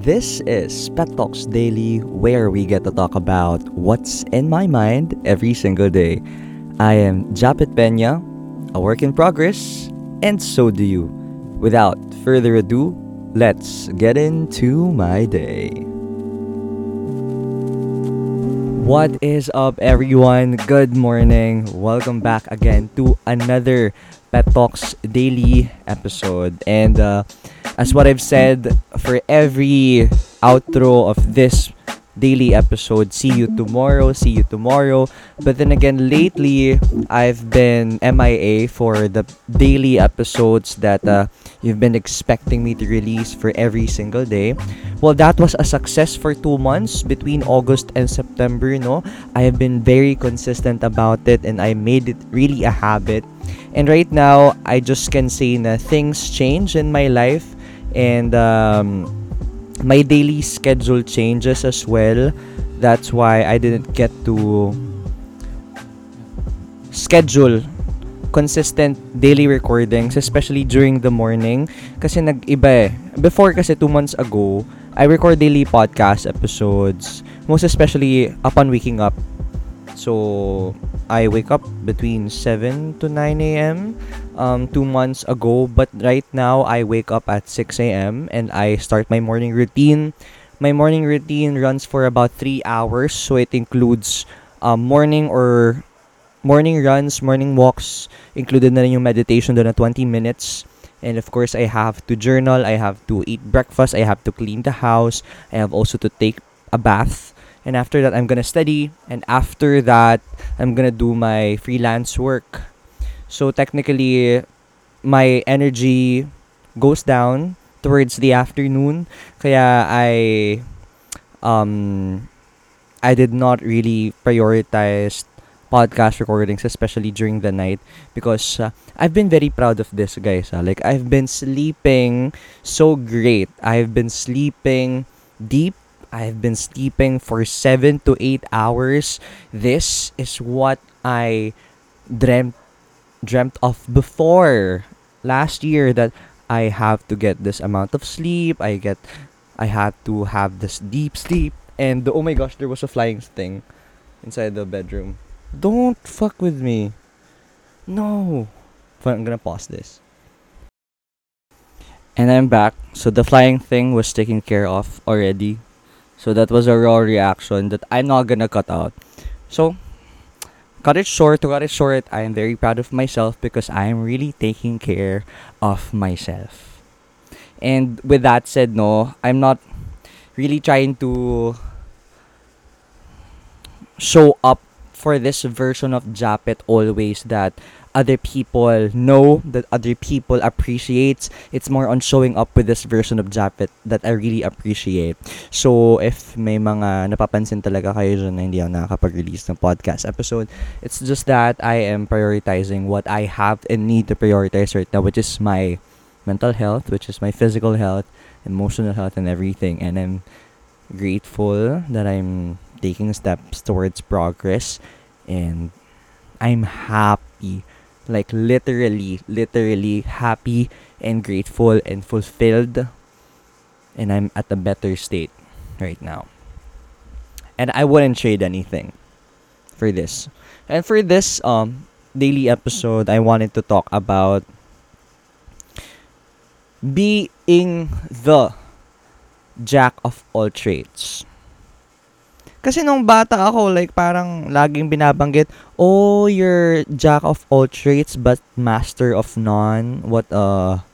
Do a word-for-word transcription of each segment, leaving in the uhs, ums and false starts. This is Pet Talks Daily, where we get to talk about what's in my mind every single day. I am Japet Peña, a work in progress, and so do you. Without further ado, let's get into my day. What is up, everyone? Good morning. Welcome back again to another Pet Talks Daily episode. And uh, as what I've said for every outro of this daily episode, see you tomorrow, see you tomorrow. But then again, lately, I've been M I A for the daily episodes that uh, you've been expecting me to release for every single day. Well, that was a success for two months between August and September, no? I have been very consistent about it, and I made it really a habit. And right now, I just can say na things change in my life, and um, my daily schedule changes as well. That's why I didn't get to schedule consistent daily recordings, especially during the morning. Kasi nag-iba eh. Before kasi two months ago, I record daily podcast episodes, most especially upon waking up. So, I wake up between seven to nine a.m. Um, two months ago. But right now, I wake up at six a.m. and I start my morning routine. My morning routine runs for about three hours. So, it includes um, morning or morning runs, morning walks. Included na rin yung meditation doon na twenty minutes. And of course, I have to journal. I have to eat breakfast. I have to clean the house. I have also to take a bath. And after that, I'm gonna study. And after that, I'm gonna do my freelance work. So technically, my energy goes down towards the afternoon. Kaya I, um, I did not really prioritize podcast recordings, especially during the night. Because uh, I've been very proud of this, guys. Uh, like, I've been sleeping so great. I've been sleeping deep. I've been sleeping for seven to eight hours. This is what I dreamt, dreamt of before last year, that I have to get this amount of sleep. I get, I had to have this deep sleep. And oh my gosh, there was a flying thing inside the bedroom. Don't fuck with me. No. I'm gonna pause this. And I'm back. So the flying thing was taken care of already. So that was a raw reaction that I'm not gonna cut out. So, cut it short, to cut it short, I am very proud of myself because I am really taking care of myself. And with that said, no, I'm not really trying to show up for this version of Japet always that other people know, that other people appreciates. It's more on showing up with this version of Japet that I really appreciate. So, if may mga napapansin talaga kayo dyan na hindi ako nakakapag-release ng podcast episode, it's just that I am prioritizing what I have and need to prioritize right now, which is my mental health, which is my physical health, emotional health, and everything. And I'm grateful that I'm taking steps towards progress, and I'm happy, like literally, literally happy and grateful and fulfilled, and I'm at a better state right now. And I wouldn't trade anything for this. And for this um daily episode, I wanted to talk about being the jack of all trades. Kasi nung bata ako, like, parang laging binabanggit, oh, you're jack of all trades but master of none. What a,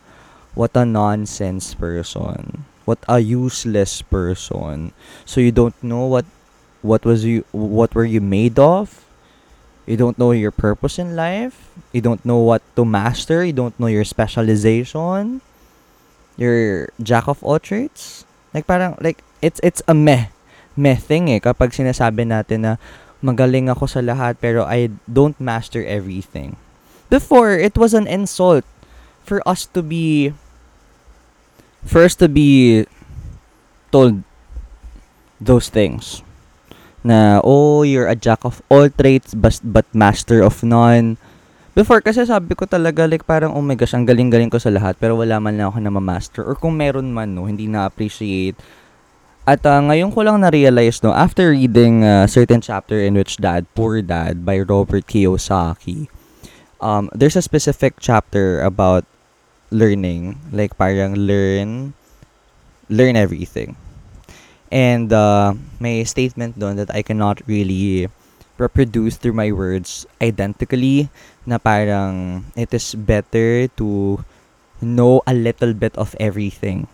what a nonsense person. What a useless person. So you don't know what, what was you, what were you made of? You don't know your purpose in life. You don't know what to master. You don't know your specialization. You're jack of all trades. Like, parang, like, it's, it's a meh. Meh thing eh, kapag sinasabi natin na magaling ako sa lahat pero I don't master everything. Before, it was an insult for us to be, for us to be told those things. Na, oh, you're a jack of all trades but, but master of none. Before, kasi sabi ko talaga, like, parang, oh my gosh, ang galing-galing ko sa lahat pero wala man lang ako na ma-master. Or kung meron man, no, hindi na-appreciate At uh, ngayon ko lang na-realize, no, after reading a uh, certain chapter in Rich Dad, Poor Dad by Robert Kiyosaki, um, there's a specific chapter about learning. Like, parang learn, learn everything. And uh, may statement doon that I cannot really reproduce through my words identically, na parang it is better to know a little bit of everything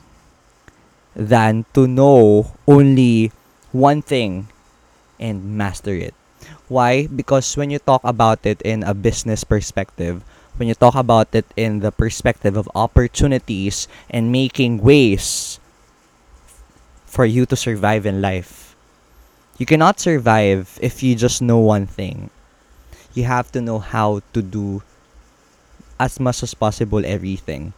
than to know only one thing and master it. Why? Because when you talk about it in a business perspective, when you talk about it in the perspective of opportunities and making ways for you to survive in life, you cannot survive if you just know one thing. You have to know how to do as much as possible everything.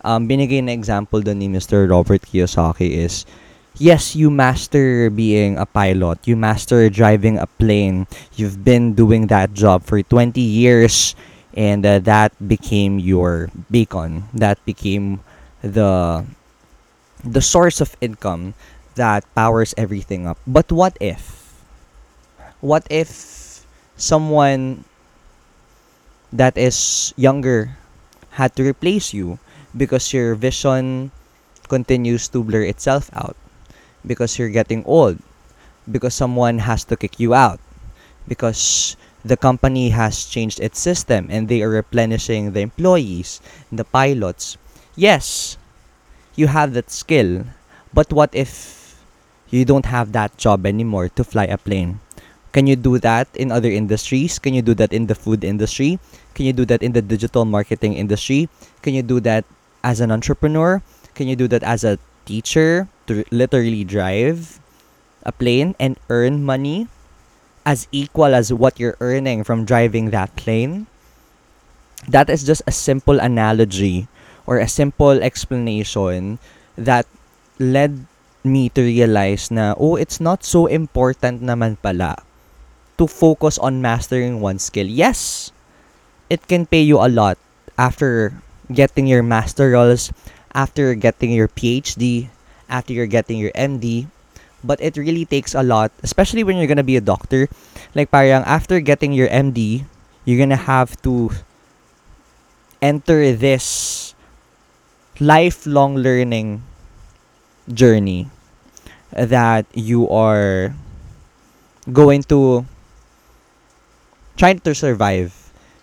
Um, binigay na example doon ni Mister Robert Kiyosaki is, yes, you master being a pilot. You master driving a plane. You've been doing that job for twenty years, and uh, that became your beacon. That became the the source of income that powers everything up. But what if? What if someone that is younger had to replace you? Because your vision continues to blur itself out. Because you're getting old. Because someone has to kick you out. Because the company has changed its system and they are replenishing the employees, the pilots. Yes, you have that skill. But what if you don't have that job anymore to fly a plane? Can you do that in other industries? Can you do that in the food industry? Can you do that in the digital marketing industry? Can you do that as an entrepreneur? Can you do that as a teacher, to literally drive a plane and earn money as equal as what you're earning from driving that plane? That is just a simple analogy or a simple explanation that led me to realize na, oh, it's not so important naman pala to focus on mastering one skill. Yes, it can pay you a lot after getting your masterals, after getting your P H D, after you're getting your M D. But it really takes a lot, especially when you're gonna be a doctor. Like, parang after getting your M D, you're gonna have to enter this lifelong learning journey that you are going to try to survive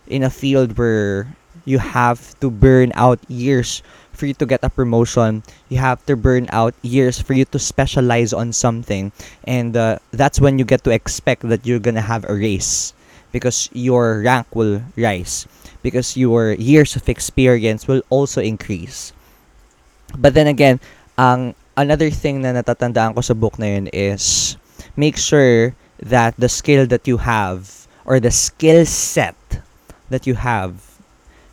in a field where you have to burn out years for you to get a promotion. You have to burn out years for you to specialize on something. And uh, that's when you get to expect that you're gonna have a raise, because your rank will rise, because your years of experience will also increase. But then again, ang another thing na natatandaan ko sa book na yun is, make sure that the skill that you have or the skill set that you have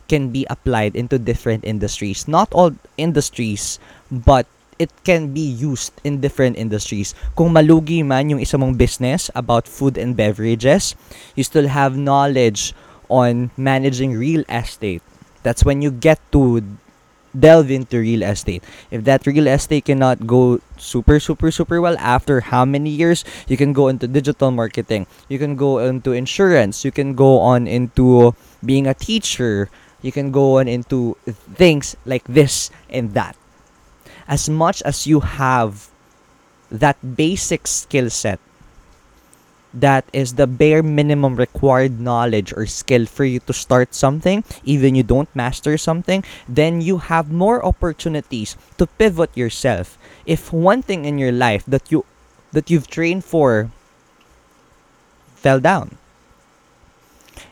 can be applied into different industries. Not all industries, but it can be used in different industries. Kung malugi man yung isa mong business about food and beverages, you still have knowledge on managing real estate. That's when you get to delve into real estate. If that real estate cannot go super, super, super well after how many years, you can go into digital marketing. You can go into insurance. You can go on into being a teacher. You can go on into things like this and that. As much as you have that basic skill set, that is the bare minimum required knowledge or skill for you to start something, even you don't master something, then you have more opportunities to pivot yourself. If one thing in your life that you that you've trained for fell down.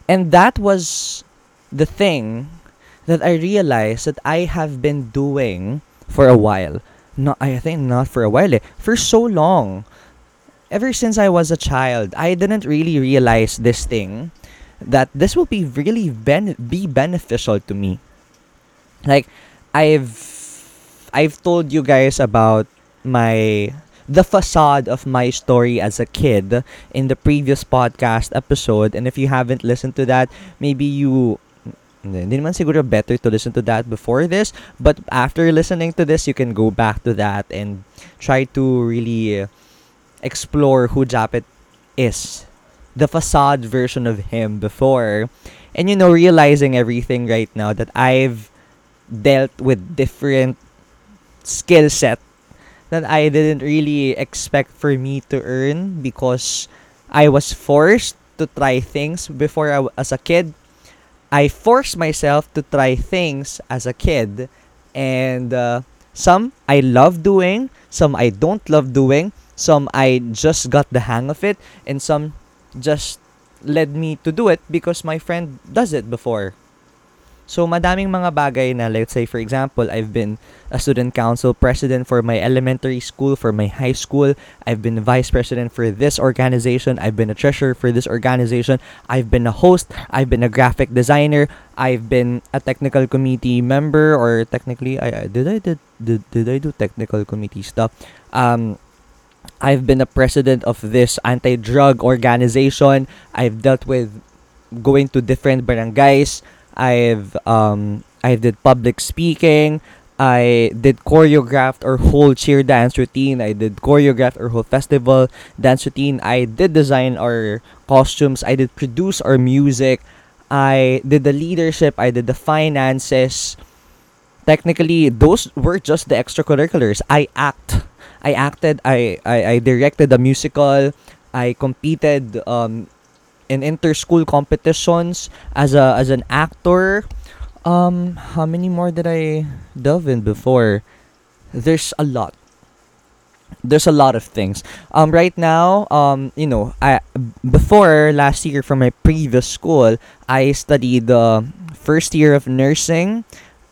And that was the thing that I realized that I have been doing for a while. No, I think not for a while. Eh. For so long. Ever since I was a child, I didn't really realize this thing, that this will be really ben- be beneficial to me. Like, I've I've told you guys about my the facade of my story as a kid in the previous podcast episode. And if you haven't listened to that, maybe you Hindi, hindi naman siguro better to listen to that before this, but after listening to this, you can go back to that and try to really explore who Japet is. The facade version of him before. And, you know, realizing everything right now that I've dealt with different skill set that I didn't really expect for me to earn because I was forced to try things before I, as a kid. I forced myself to try things as a kid. And uh, some I love doing, some I don't love doing, some I just got the hang of it, and some just led me to do it because my friend does it before. So, madaming mga bagay na, let's say, for example, I've been a student council president for my elementary school, for my high school. I've been vice president for this organization. I've been a treasurer for this organization. I've been a host. I've been a graphic designer. I've been a technical committee member, or technically, I, I did I did, did did I do technical committee stuff? Um, I've been a president of this anti-drug organization. I've dealt with going to different barangays. I've um I did public speaking. I did choreographed or whole cheer dance routine. I did choreographed or whole festival dance routine. I did design or costumes. I did produce or music. I did the leadership. I did the finances. Technically, those were just the extracurriculars. I act. I acted. I I, I directed a musical. I competed um. in inter-school competitions as a as an actor. Um, how many more did I delve in before? There's a lot. There's a lot of things. Um, right now, um, you know, I before last year from my previous school, I studied the uh, first year of nursing.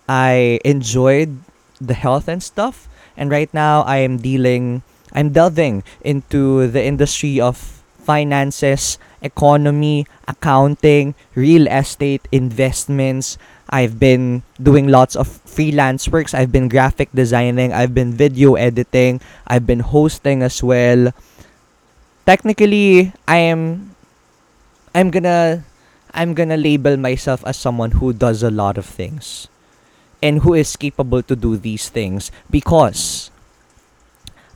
I enjoyed the health and stuff, and right now I am dealing. I'm delving into the industry of finances, economy, accounting, real estate, investments. I've been doing lots of freelance works. I've been graphic designing. I've been video editing. I've been hosting as well. Technically, I am I'm gonna I'm gonna label myself as someone who does a lot of things and who is capable to do these things because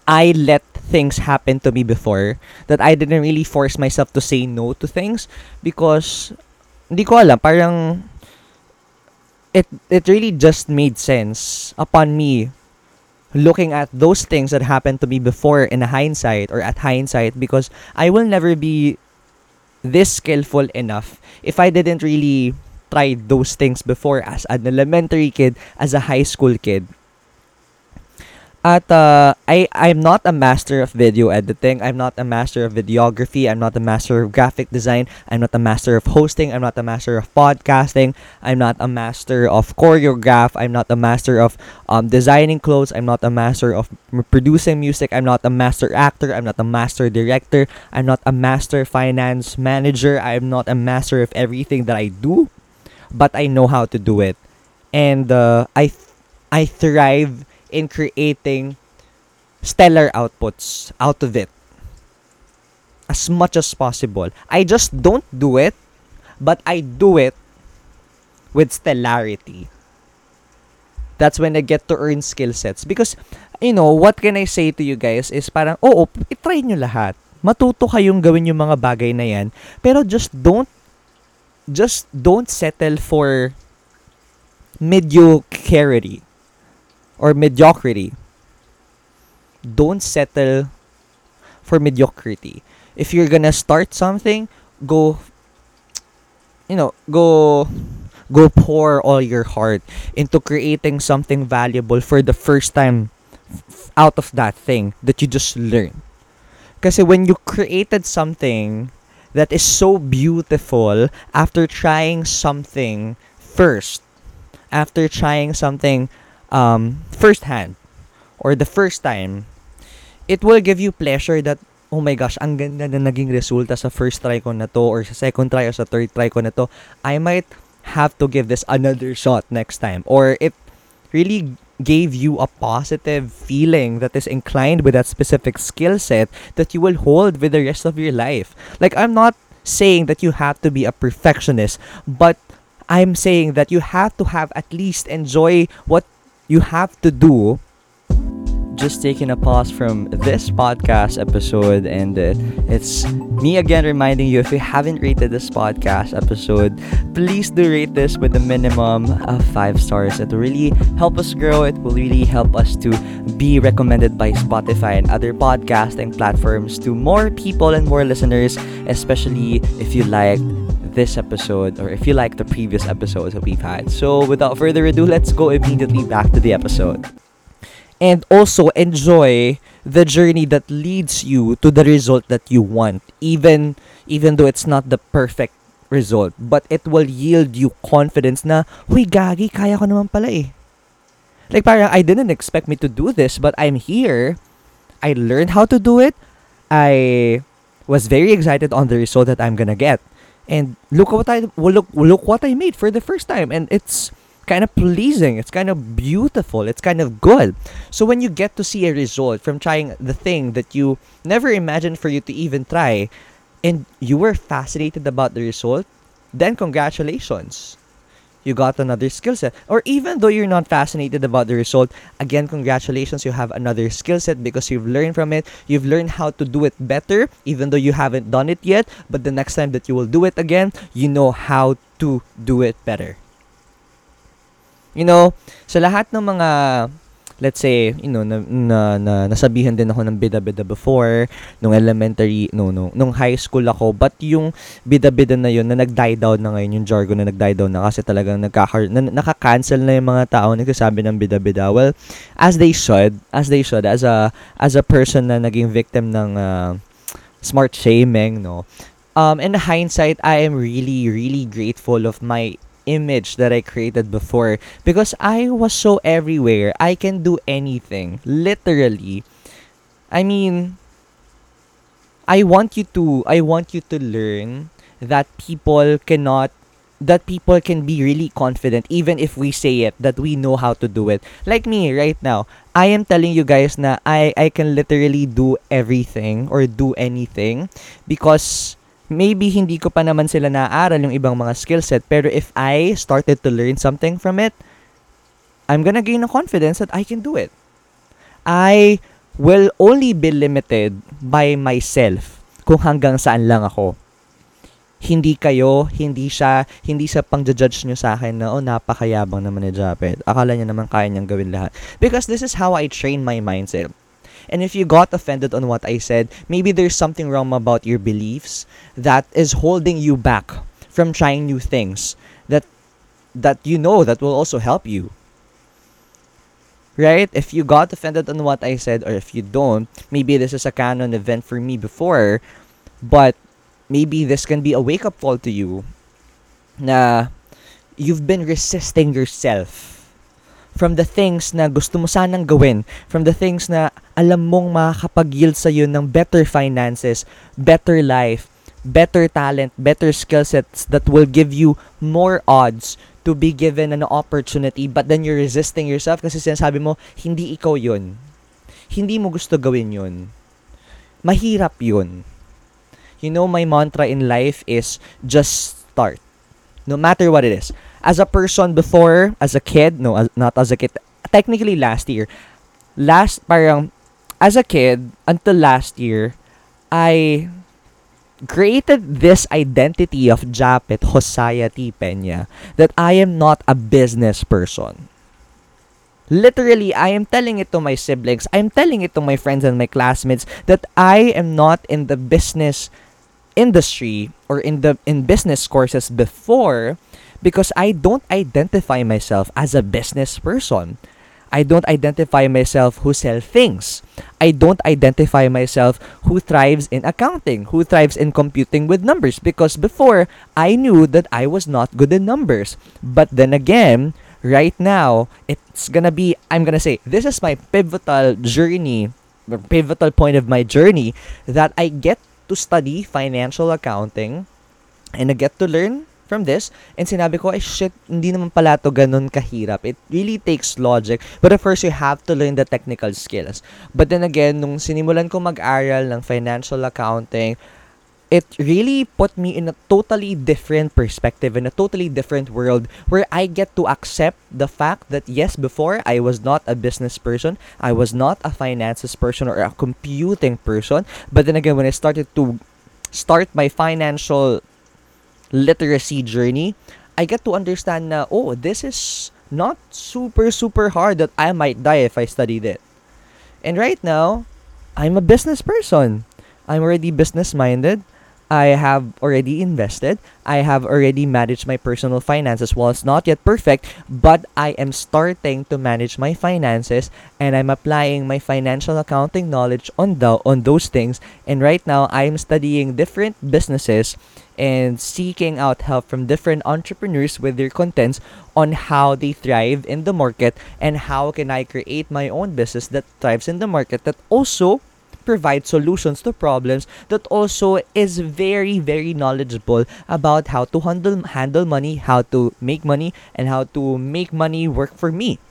I let things happen to me before that I didn't really force myself to say no to things because hindi ko alam, parang it it really just made sense upon me looking at those things that happened to me before in a hindsight or at hindsight because I will never be this skillful enough if I didn't really try those things before as an elementary kid, as a high school kid. At uh, I, I'm not a master of video editing. I'm not a master of videography. I'm not a master of graphic design. I'm not a master of hosting. I'm not a master of podcasting. I'm not a master of choreograph. I'm not a master of um, designing clothes. I'm not a master of producing music. I'm not a master actor. I'm not a master director. I'm not a master finance manager. I'm not a master of everything that I do. But I know how to do it. And uh, I, th- I thrive in creating stellar outputs out of it as much as possible. I just don't do it, but I do it with stellarity. That's when I get to earn skill sets. Because, you know, what can I say to you guys is parang, oo, itry nyo lahat. Matuto kayong gawin yung mga bagay na yan. Pero just don't, just don't settle for mediocrity. Or mediocrity. Don't settle for mediocrity. If you're gonna start something, go, you know, go, go pour all your heart into creating something valuable for the first time f- out of that thing that you just learned. Kasi when you created something that is so beautiful after trying something first, after trying something Um, firsthand or the first time, it will give you pleasure that, oh my gosh, ang ganda na naging resulta sa first try ko na to or sa second try or sa third try ko na to. I might have to give this another shot next time. Or it really gave you a positive feeling that is inclined with that specific skill set that you will hold with the rest of your life. Like, I'm not saying that you have to be a perfectionist, but I'm saying that you have to have at least enjoy what you have to do. Just taking a pause from this podcast episode, and uh, it's me again reminding you, if you haven't rated this podcast episode, please do rate this with a minimum of five stars. It will really help us grow. It will really help us to be recommended by Spotify and other podcasting platforms to more people and more listeners, especially if you liked this episode or if you like the previous episodes that we've had. So without further ado, let's go immediately back to the episode. And also enjoy the journey that leads you to the result that you want, even even though it's not the perfect result, but it will yield you confidence na, huy, gagi, kaya ko naman pala eh. Like parang, I didn't expect me to do this, but I'm here. I learned how to do it. I was very excited on the result that I'm gonna get. And look what I look look what I made for the first time, and it's kind of pleasing, it's kind of beautiful, it's kind of good. So when you get to see a result from trying the thing that you never imagined for you to even try, and you were fascinated about the result, then congratulations, you got another skill set. Or even though you're not fascinated about the result, again, congratulations, you have another skill set because you've learned from it. You've learned how to do it better, even though you haven't done it yet, but the next time that you will do it again, you know how to do it better. You know, sa lahat ng mga, let's say, you know, na, na, na nasabihan din ako ng bida-bida before, nung elementary, no, no, nung high school ako, but yung bida-bida na yun, na nag-die down na ngayon, yung jargon na nag-die down na kasi talagang nagkaka- na, nakakancel na yung mga tao nagsasabi ng bida-bida. Well, as they should, as they should, as a, as a person na naging victim ng uh, smart shaming, no? Um, in hindsight, I am really, really grateful of my image that I created before, because I was so everywhere. I can do anything, literally. I mean, I want you to I want you to learn that people cannot that people can be really confident even if we say it, that we know how to do it. Like me right now, I am telling you guys na I, I can literally do everything or do anything, because maybe hindi ko pa naman sila naaaral yung ibang mga skill set, pero if I started to learn something from it, I'm gonna gain a confidence that I can do it. I will only be limited by myself kung hanggang saan lang ako. Hindi kayo, hindi siya, hindi sa pang-judge nyo sa akin na, oh, napakayabang naman ni Japet. Akala niya naman kaya niyang gawin lahat. Because this is how I train my mindset. And if you got offended on what I said, maybe there's something wrong about your beliefs that is holding you back from trying new things that that you know that will also help you. Right? If you got offended on what I said, or if you don't, maybe this is a canon event for me before, but maybe this can be a wake-up call to you na you've been resisting yourself from the things na gusto mo sanang gawin, from the things na alam mong makakapag-yield sa'yo ng better finances, better life, better talent, better skill sets that will give you more odds to be given an opportunity, but then you're resisting yourself kasi sinasabi mo, hindi ikaw yun. Hindi mo gusto gawin yun. Mahirap yun. You know, my mantra in life is just start. No matter what it is. As a person before, as a kid, no, as, not as a kid, technically last year, last, parang, as a kid, until last year, I created this identity of Japet Josayati Peña, that I am not a business person. Literally, I am telling it to my siblings, I am telling it to my friends and my classmates, that I am not in the business industry, or in the in business courses before, because I don't identify myself as a business person. I don't identify myself who sells things. I don't identify myself who thrives in accounting, who thrives in computing with numbers, because before, I knew that I was not good in numbers. But then again, right now, it's gonna be, I'm gonna say, this is my pivotal journey, or pivotal point of my journey, that I get to study financial accounting, and I get to learn from this, and sinabi ko, ay shit, hindi naman pala to ganun kahirap. It really takes logic, but of course, you have to learn the technical skills. But then again, nung sinimulan ko mag-aral ng financial accounting, it really put me in a totally different perspective, in a totally different world where I get to accept the fact that, yes, before I was not a business person, I was not a finances person or a computing person. But then again, when I started to start my financial literacy journey, I get to understand na, oh, this is not super, super hard that I might die if I studied it. And right now, I'm a business person. I'm already business-minded. I have already invested. I have already managed my personal finances. Well, it's not yet perfect, but I am starting to manage my finances, and I'm applying my financial accounting knowledge on the on those things. And right now, I'm studying different businesses and seeking out help from different entrepreneurs with their contents on how they thrive in the market and how can I create my own business that thrives in the market, that also provide solutions to problems, that also is very, very knowledgeable about how to handle handle money, how to make money, and how to make money work for me.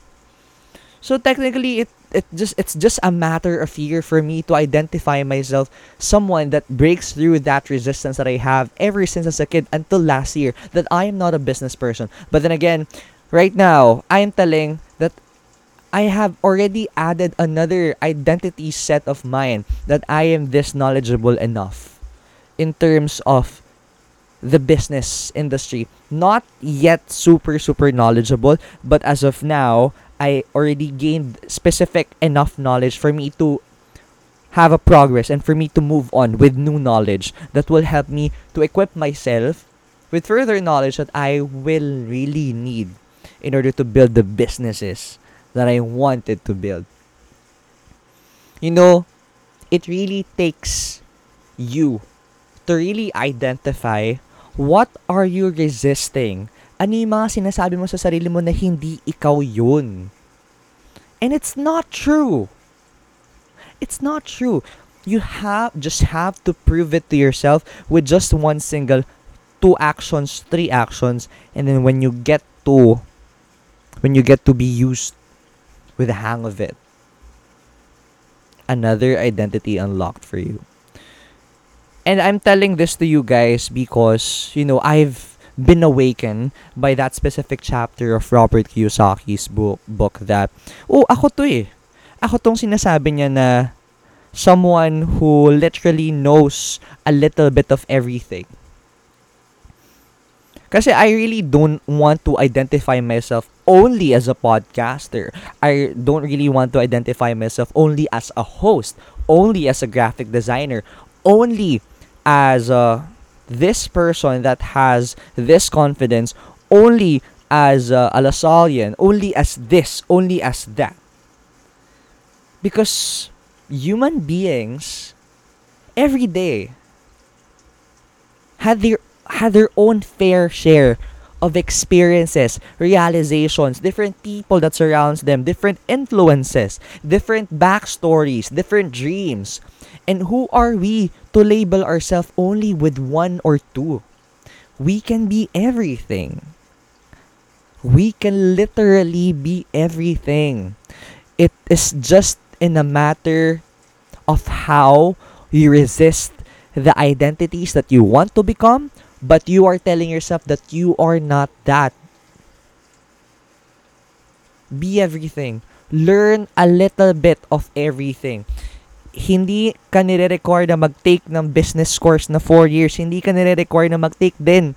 So technically, it it just it's just a matter of year for me to identify myself someone that breaks through that resistance that I have ever since as a kid until last year, that I am not a business person. But then again, right now, I am telling that I have already added another identity set of mine, that I am this knowledgeable enough in terms of the business industry. Not yet super, super knowledgeable, but as of now, I already gained specific enough knowledge for me to have a progress and for me to move on with new knowledge that will help me to equip myself with further knowledge that I will really need in order to build the businesses that I wanted to build. You know, it really takes you to really identify what are you resisting. Ano yung mga sinasabi mo sa sarili mo na hindi ikaw yun? And it's not true. It's not true. You have just have to prove it to yourself with just one single, two actions, three actions, and then when you get to, when you get to be used with the hang of it, another identity unlocked for you. And I'm telling this to you guys because, you know, I've been awakened by that specific chapter of Robert Kiyosaki's book, book that, oh, ako to eh. Ako tong sinasabi niya na someone who literally knows a little bit of everything. Kasi I really don't want to identify myself only as a podcaster. I don't really want to identify myself only as a host, only as a graphic designer, only as uh, this person that has this confidence, only as uh, a Lasallian, only as this, only as that. Because human beings, every day, had their had their own fair share of experiences, realizations, different people that surrounds them, different influences, different backstories, different dreams. And who are we to label ourselves only with one or two? We can be everything. We can literally be everything. It is just in a matter of how you resist the identities that you want to become, but you are telling yourself that you are not that. Be everything. Learn a little bit of everything. Hindi ka nire-require na mag-take ng business course na four years. Hindi ka nire-require na mag-take din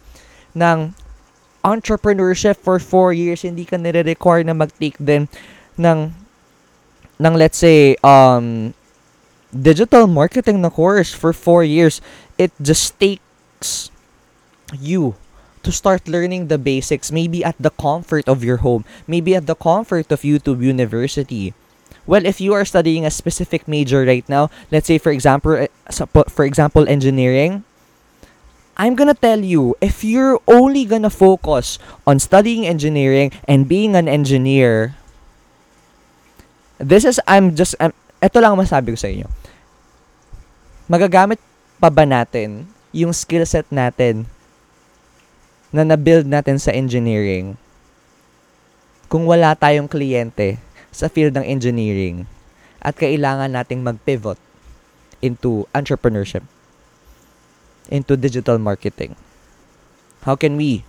ng entrepreneurship for four years. Hindi ka nire-require na mag-take din ng, ng let's say, um, digital marketing na course for four years. It just takes you to start learning the basics, maybe at the comfort of your home, maybe at the comfort of YouTube University. Well, if you are studying a specific major right now, let's say for example, for example, engineering, I'm gonna tell you, if you're only gonna focus on studying engineering and being an engineer, this is, I'm just, I'm, ito lang masabi ko sa inyo. Magagamit pa ba natin yung skill set natin na na-build natin sa engineering kung wala tayong kliyente sa field ng engineering at kailangan nating mag-pivot into entrepreneurship? into digital marketing? How can we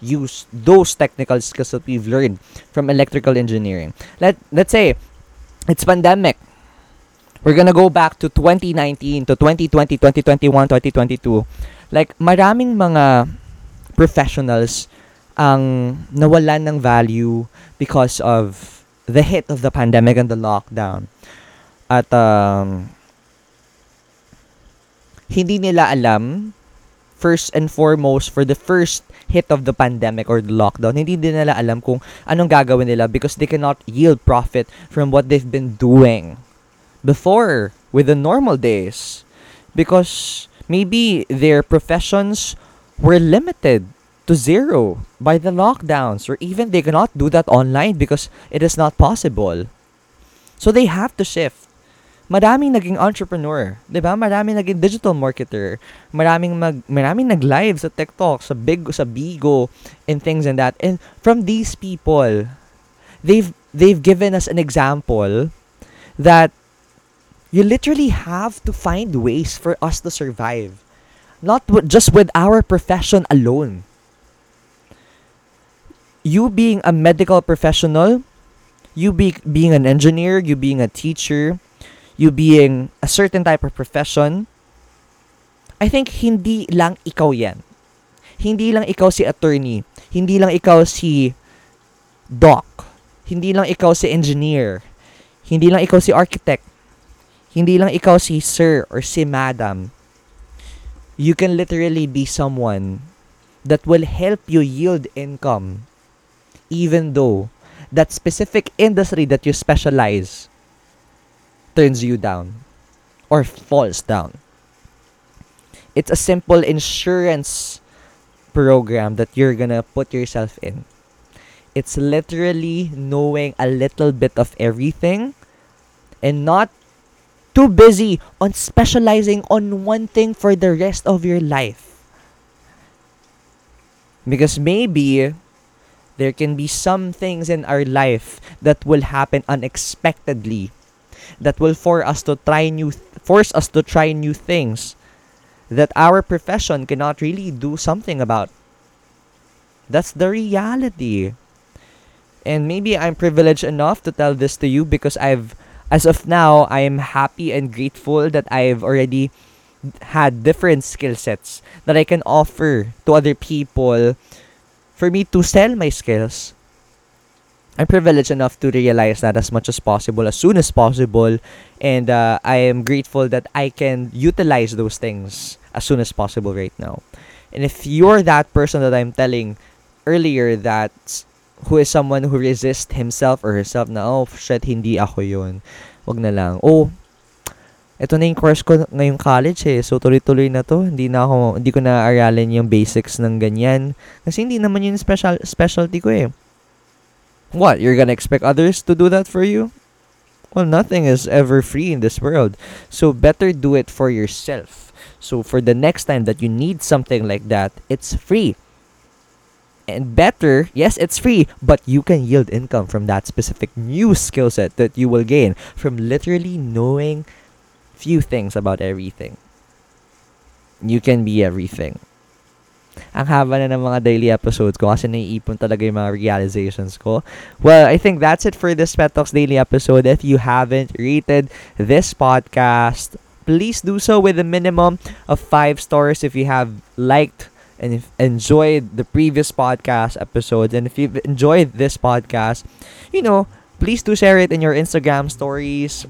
use those technical skills that we've learned from electrical engineering? Let, let's say it's pandemic. We're gonna go back to twenty nineteen, to twenty twenty, twenty twenty-one, twenty twenty-two. Like, maraming mga professionals ang nawalan ng value because of the hit of the pandemic and the lockdown. At um, hindi nila alam, first and foremost, for the first hit of the pandemic or the lockdown, hindi din nila alam kung anong gagawin nila because they cannot yield profit from what they've been doing before with the normal days because maybe their professions were limited to zero by the lockdowns, or even they cannot do that online because it is not possible. So they have to shift. Maraming naging entrepreneur, di ba? Maraming naging digital marketer, maraming mag, maraming nag-live sa TikTok, sa big, sa Bigo, and things and that. And from these people, they've they've given us an example that you literally have to find ways for us to survive, not w- just with our profession alone. You being a medical professional, you be, being an engineer, you being a teacher, you being a certain type of profession, I think hindi lang ikaw yan. Hindi lang ikaw si attorney. Hindi lang ikaw si doc. Hindi lang ikaw si engineer. Hindi lang ikaw si architect. Hindi lang ikaw si sir or si madam. You can literally be someone that will help you yield income even though that specific industry that you specialize turns you down or falls down. It's a simple insurance program that you're gonna put yourself in. It's literally knowing a little bit of everything and not too busy on specializing on one thing for the rest of your life. Because maybe there can be some things in our life that will happen unexpectedly, that will for us to try new th- force us to try new things that our profession cannot really do something about. That's the reality. And maybe I'm privileged enough to tell this to you because I've, as of now, I'm happy and grateful that I've already had different skill sets that I can offer to other people for me to sell my skills. I'm privileged enough to realize that as much as possible, as soon as possible, and uh, I am grateful that I can utilize those things as soon as possible right now. And if you're that person that I'm telling earlier, that who is someone who resists himself or herself na, oh shit, hindi ako yun, wag na lang, oh ito na yung course ko ngayong college eh, so tuloy-tuloy na to, hindi na ako, hindi ko na aralin yung basics ng ganyan kasi hindi naman yun special specialty ko eh. What, you're gonna expect others to do that for you? Well, nothing is ever free in this world, so better do it for yourself. So for the next time that you need something like that, it's free. And better, yes, it's free, but you can yield income from that specific new skill set that you will gain from literally knowing few things about everything. You can be everything. Ang haba na ng mga daily episodes ko kasi naiipon talaga yung mga realizations ko. Well, I think that's it for this Pet Talks Daily episode. If you haven't rated this podcast, please do so with a minimum of five stars if you have liked and if enjoyed the previous podcast episodes. And if you've enjoyed this podcast, you know, please do share it in your Instagram stories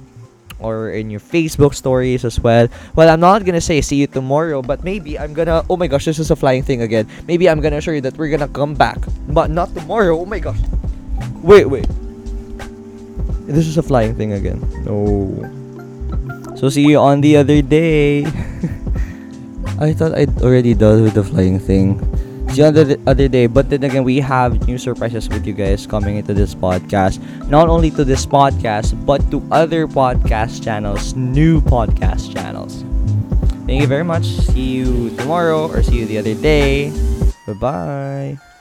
or in your Facebook stories as well. Well, I'm not gonna say see you tomorrow, but maybe I'm gonna, oh my gosh, this is a flying thing again. Maybe I'm gonna show you that we're gonna come back, but not tomorrow. Oh my gosh. Wait, wait. This is a flying thing again. No. So see you on the other day. I thought I'd already dealt with the flying thing. See you on the other day. But then again, we have new surprises with you guys coming into this podcast. Not only to this podcast, but to other podcast channels, new podcast channels. Thank you very much. See you tomorrow or see you the other day. Bye-bye.